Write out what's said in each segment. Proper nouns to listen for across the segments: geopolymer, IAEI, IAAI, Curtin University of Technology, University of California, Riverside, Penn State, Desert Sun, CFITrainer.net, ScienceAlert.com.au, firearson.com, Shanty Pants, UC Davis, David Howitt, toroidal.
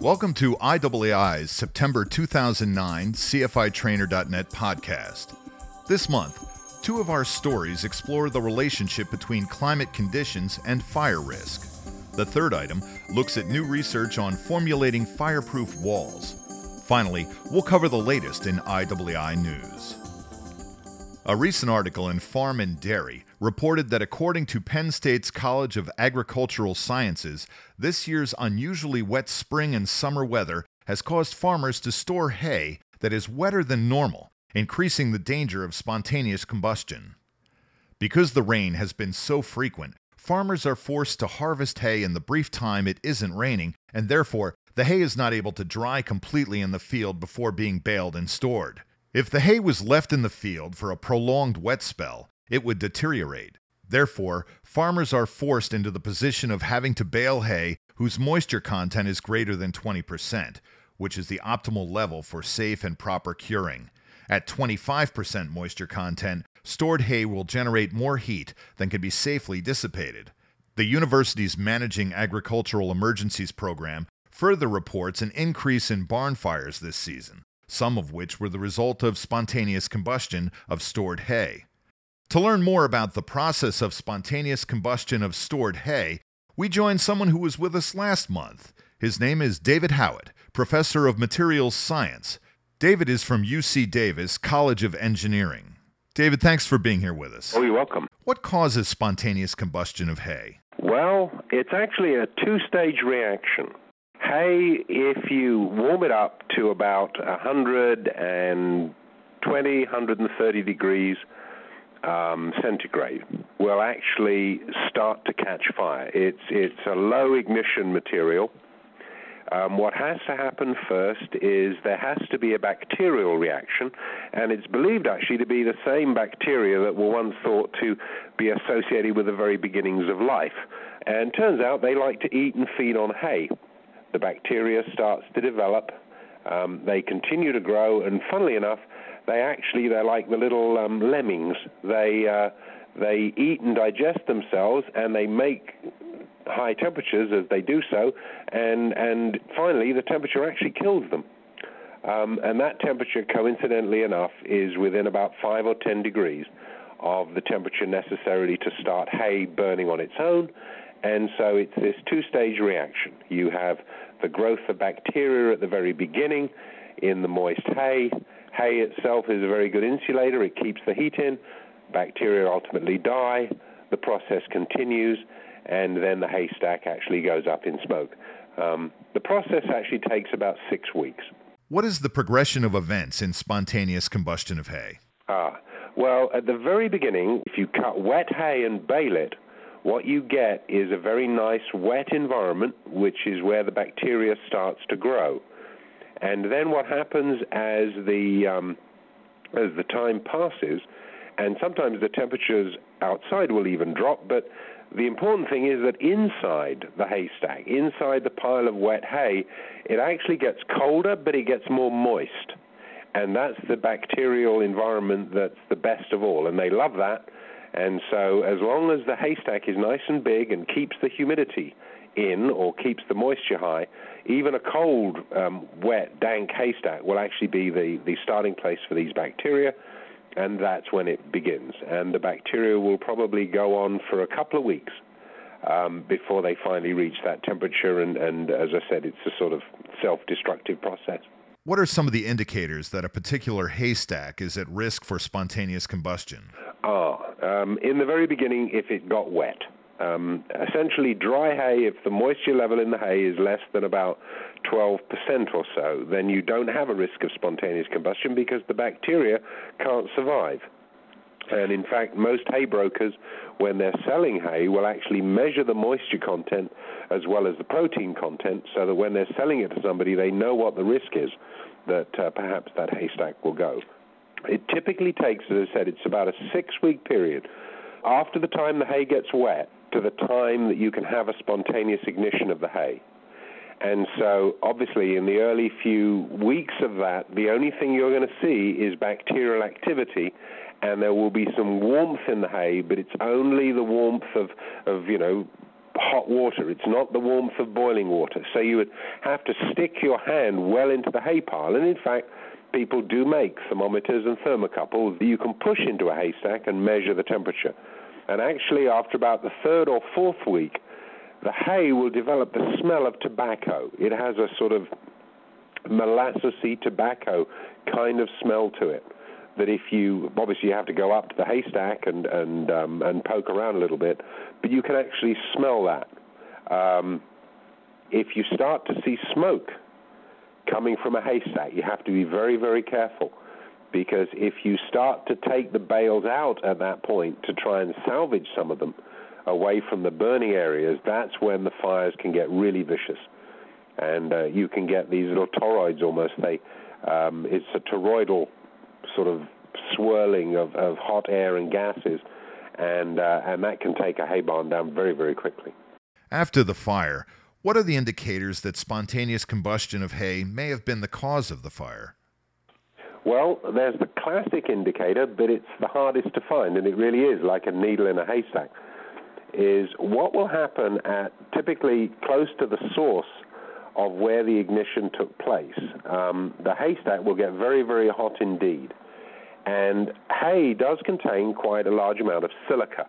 Welcome to IAAI's September 2009 CFITrainer.net podcast. This month, two of our stories explore the relationship between climate conditions and fire risk. The third item looks at new research on formulating fireproof walls. Finally, we'll cover the latest in IAEI news. A recent article in Farm and Dairy reported that according to Penn State's College of Agricultural Sciences, this year's unusually wet spring and summer weather has caused farmers to store hay that is wetter than normal, increasing the danger of spontaneous combustion. Because the rain has been so frequent, farmers are forced to harvest hay in the brief time it isn't raining, and therefore the hay is not able to dry completely in the field before being baled and stored. If the hay was left in the field for a prolonged wet spell, it would deteriorate. Therefore, farmers are forced into the position of having to bale hay whose moisture content is greater than 20%, which is the optimal level for safe and proper curing. At 25% moisture content, stored hay will generate more heat than can be safely dissipated. The university's Managing Agricultural Emergencies program further reports an increase in barn fires this season, some of which were the result of spontaneous combustion of stored hay. To learn more about the process of spontaneous combustion of stored hay, we join someone who was with us last month. His name is David Howitt, professor of materials science. David is from UC Davis College of Engineering. David, thanks for being here with us. Oh, you're welcome. What causes spontaneous combustion of hay? Well, it's actually a two-stage reaction. Hay, if you warm it up to about 120, 130 degrees centigrade, will actually start to catch fire. It's a low ignition material. What has to happen first is there has to be a bacterial reaction, and it's believed actually to be the same bacteria that were once thought to be associated with the very beginnings of life. And turns out they like to eat and feed on hay. The bacteria starts to develop, they continue to grow, and funnily enough, they're like the little lemmings. They eat and digest themselves, and they make high temperatures as they do so, and finally the temperature actually kills them. And that temperature, coincidentally enough, is within about 5 or 10 degrees of the temperature necessary to start hay burning on its own. And so it's this two-stage reaction. You have the growth of bacteria at the very beginning in the moist hay. Hay itself is a very good insulator. It keeps the heat in. Bacteria ultimately die. The process continues, and then the haystack actually goes up in smoke. The process actually takes about 6 weeks. What is the progression of events in spontaneous combustion of hay? Well, at the very beginning, if you cut wet hay and bale it, what you get is a very nice wet environment, which is where the bacteria starts to grow. And then what happens as the time passes, and sometimes the temperatures outside will even drop, but the important thing is that inside the haystack, inside the pile of wet hay, it actually gets colder, but it gets more moist. And that's the bacterial environment that's the best of all, and they love that. And so as long as the haystack is nice and big and keeps the humidity in or keeps the moisture high, even a cold, wet, dank haystack will actually be the starting place for these bacteria, and that's when it begins. And the bacteria will probably go on for a couple of weeks before they finally reach that temperature, and as I said, it's a sort of self-destructive process. What are some of the indicators that a particular haystack is at risk for spontaneous combustion? In the very beginning, if it got wet. Essentially dry hay, if the moisture level in the hay is less than about 12% or so, then you don't have a risk of spontaneous combustion because the bacteria can't survive. And in fact, most hay brokers, when they're selling hay, will actually measure the moisture content as well as the protein content so that when they're selling it to somebody, they know what the risk is that perhaps that haystack will go. It typically takes, as I said, it's about a 6-week period after the time the hay gets wet to the time that you can have a spontaneous ignition of the hay. And so, obviously, in the early few weeks of that, the only thing you're going to see is bacterial activity, and there will be some warmth in the hay, but it's only the warmth of hot water. It's not the warmth of boiling water. So you would have to stick your hand well into the hay pile. And in fact, people do make thermometers and thermocouples that you can push into a haystack and measure the temperature. And actually, after about the third or fourth week, the hay will develop the smell of tobacco. It has a sort of molassesy tobacco kind of smell to it. That if you, obviously you have to go up to the haystack and poke around a little bit, but you can actually smell that. If you start to see smoke coming from a haystack, you have to be very, very careful, because if you start to take the bales out at that point to try and salvage some of them away from the burning areas, that's when the fires can get really vicious. And you can get these little toroids almost. It's a toroidal sort of swirling of hot air and gases, and that can take a hay barn down very, very quickly. After the fire, what are the indicators that spontaneous combustion of hay may have been the cause of the fire? Well, there's the classic indicator, but it's the hardest to find, and it really is like a needle in a haystack, is what will happen at typically close to the source of where the ignition took place. The haystack will get very, very hot indeed. And hay does contain quite a large amount of silica.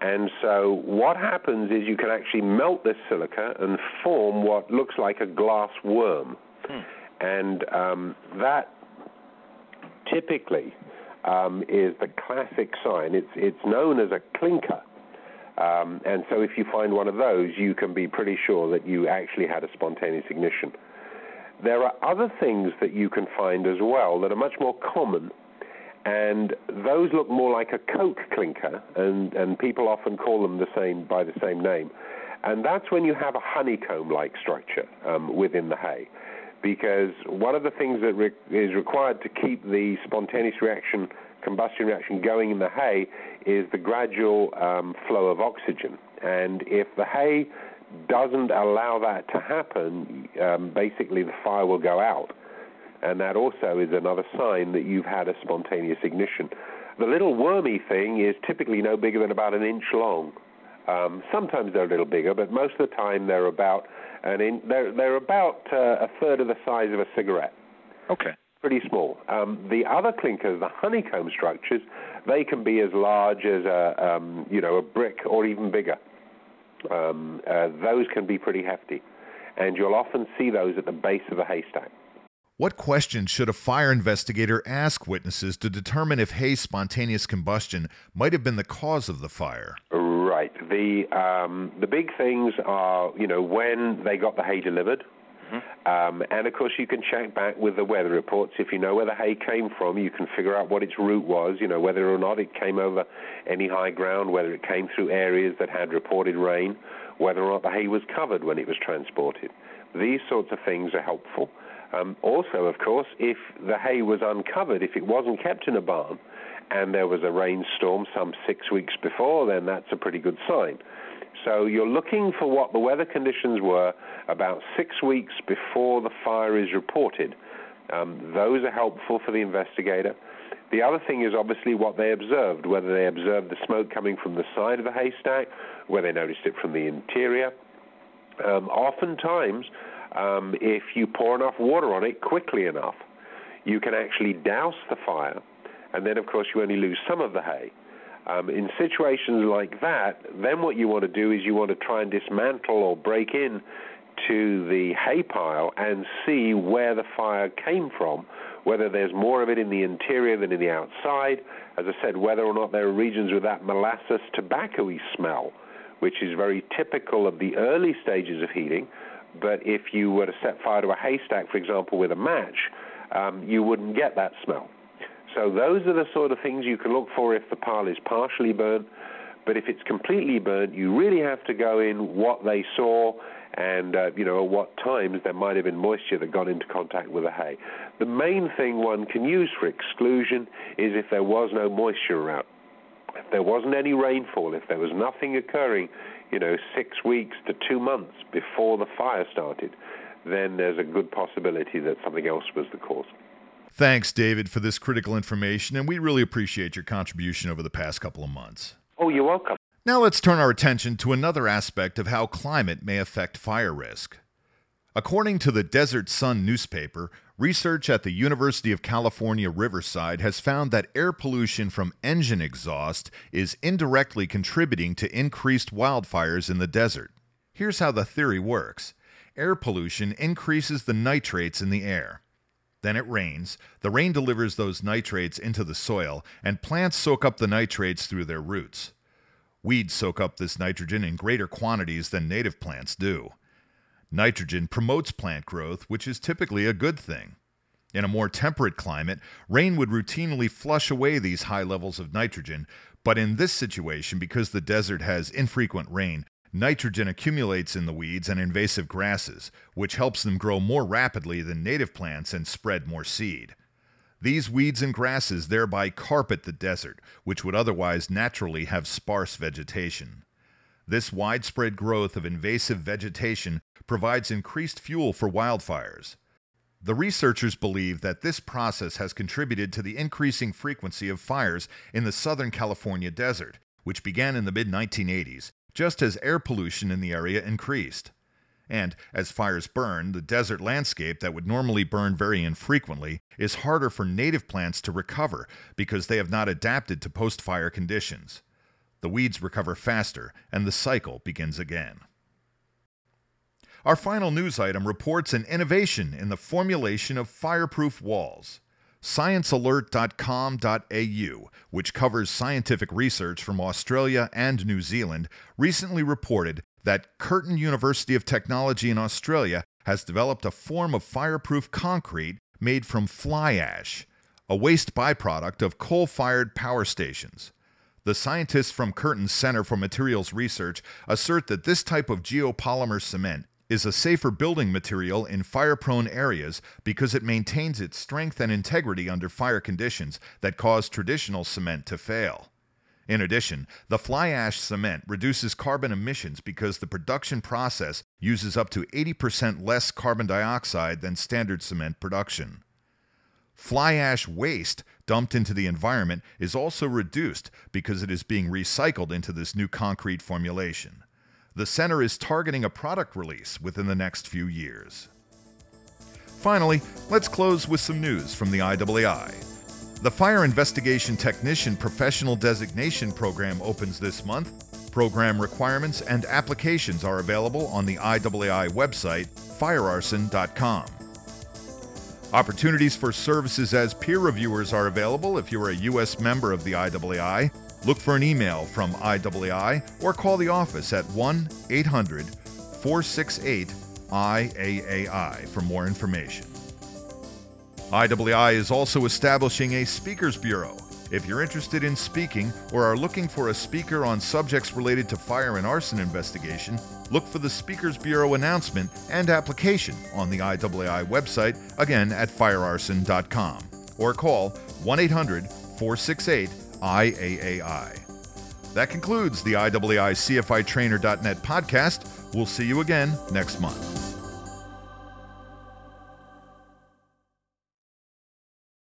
And so what happens is you can actually melt this silica and form what looks like a glass worm. And that typically is the classic sign. It's known as a clinker. And so if you find one of those, you can be pretty sure that you actually had a spontaneous ignition. There are other things that you can find as well that are much more common, and those look more like a coke clinker, and people often call them by the same name. And that's when you have a honeycomb-like structure within the hay, because one of the things that is required to keep the spontaneous combustion reaction going in the hay is the gradual flow of oxygen. And if the hay doesn't allow that to happen, basically the fire will go out. And that also is another sign that you've had a spontaneous ignition. The little wormy thing is typically no bigger than about an inch long. Sometimes they're a little bigger, but most of the time they're about a third of the size of a cigarette. Okay. Pretty small. The other clinkers, the honeycomb structures, they can be as large as a brick or even bigger. Those can be pretty hefty, and you'll often see those at the base of a haystack. What questions should a fire investigator ask witnesses to determine if hay spontaneous combustion might have been the cause of the fire? Right. The big things are, when they got the hay delivered. And, of course, you can check back with the weather reports. If you know where the hay came from, you can figure out what its route was, whether or not it came over any high ground, whether it came through areas that had reported rain, whether or not the hay was covered when it was transported. These sorts of things are helpful. Also, of course, if the hay was uncovered, if it wasn't kept in a barn and there was a rainstorm some 6 weeks before, then that's a pretty good sign. So you're looking for what the weather conditions were about 6 weeks before the fire is reported. Those are helpful for the investigator. The other thing is obviously what they observed, whether they observed the smoke coming from the side of the haystack, whether they noticed it from the interior. Oftentimes, if you pour enough water on it quickly enough, you can actually douse the fire, and then, of course, you only lose some of the hay. In situations like that, then what you want to do is you want to try and dismantle or break in to the hay pile and see where the fire came from, whether there's more of it in the interior than in the outside. As I said, whether or not there are regions with that molasses tobacco-y smell, which is very typical of the early stages of heating. But if you were to set fire to a haystack, for example, with a match, you wouldn't get that smell. So those are the sort of things you can look for if the pile is partially burnt. But if it's completely burnt, you really have to go in what they saw and, what times there might have been moisture that got into contact with the hay. The main thing one can use for exclusion is if there was no moisture around. If there wasn't any rainfall, if there was nothing occurring, 6 weeks to 2 months before the fire started, then there's a good possibility that something else was the cause. Thanks, David, for this critical information, and we really appreciate your contribution over the past couple of months. Oh, you're welcome. Now let's turn our attention to another aspect of how climate may affect fire risk. According to the Desert Sun newspaper, research at the University of California, Riverside has found that air pollution from engine exhaust is indirectly contributing to increased wildfires in the desert. Here's how the theory works. Air pollution increases the nitrates in the air. Then it rains. The rain delivers those nitrates into the soil, and plants soak up the nitrates through their roots. Weeds soak up this nitrogen in greater quantities than native plants do. Nitrogen promotes plant growth, which is typically a good thing. In a more temperate climate, rain would routinely flush away these high levels of nitrogen, but in this situation, because the desert has infrequent rain, nitrogen accumulates in the weeds and invasive grasses, which helps them grow more rapidly than native plants and spread more seed. These weeds and grasses thereby carpet the desert, which would otherwise naturally have sparse vegetation. This widespread growth of invasive vegetation provides increased fuel for wildfires. The researchers believe that this process has contributed to the increasing frequency of fires in the Southern California desert, which began in the mid-1980s, just as air pollution in the area increased. And as fires burn, the desert landscape that would normally burn very infrequently is harder for native plants to recover because they have not adapted to post-fire conditions. The weeds recover faster, and the cycle begins again. Our final news item reports an innovation in the formulation of fireproof walls. ScienceAlert.com.au, which covers scientific research from Australia and New Zealand, recently reported that Curtin University of Technology in Australia has developed a form of fireproof concrete made from fly ash, a waste byproduct of coal-fired power stations. The scientists from Curtin's Center for Materials Research assert that this type of geopolymer cement is a safer building material in fire-prone areas because it maintains its strength and integrity under fire conditions that cause traditional cement to fail. In addition, the fly ash cement reduces carbon emissions because the production process uses up to 80% less carbon dioxide than standard cement production. Fly ash waste dumped into the environment is also reduced because it is being recycled into this new concrete formulation. The center is targeting a product release within the next few years. Finally, let's close with some news from the IAAI. The Fire Investigation Technician Professional Designation Program opens this month. Program requirements and applications are available on the IAAI website, firearson.com. Opportunities for services as peer reviewers are available if you're a U.S. member of the IAAI. Look for an email from IAAI or call the office at 1-800-468-IAAI for more information. IAAI is also establishing a speakers bureau. If you're interested in speaking or are looking for a speaker on subjects related to fire and arson investigation, look for the Speakers Bureau announcement and application on the IAAI website, again at firearson.com, or call 1-800-468-IAAI. That concludes the IAAI CFITrainer.net podcast. We'll see you again next month.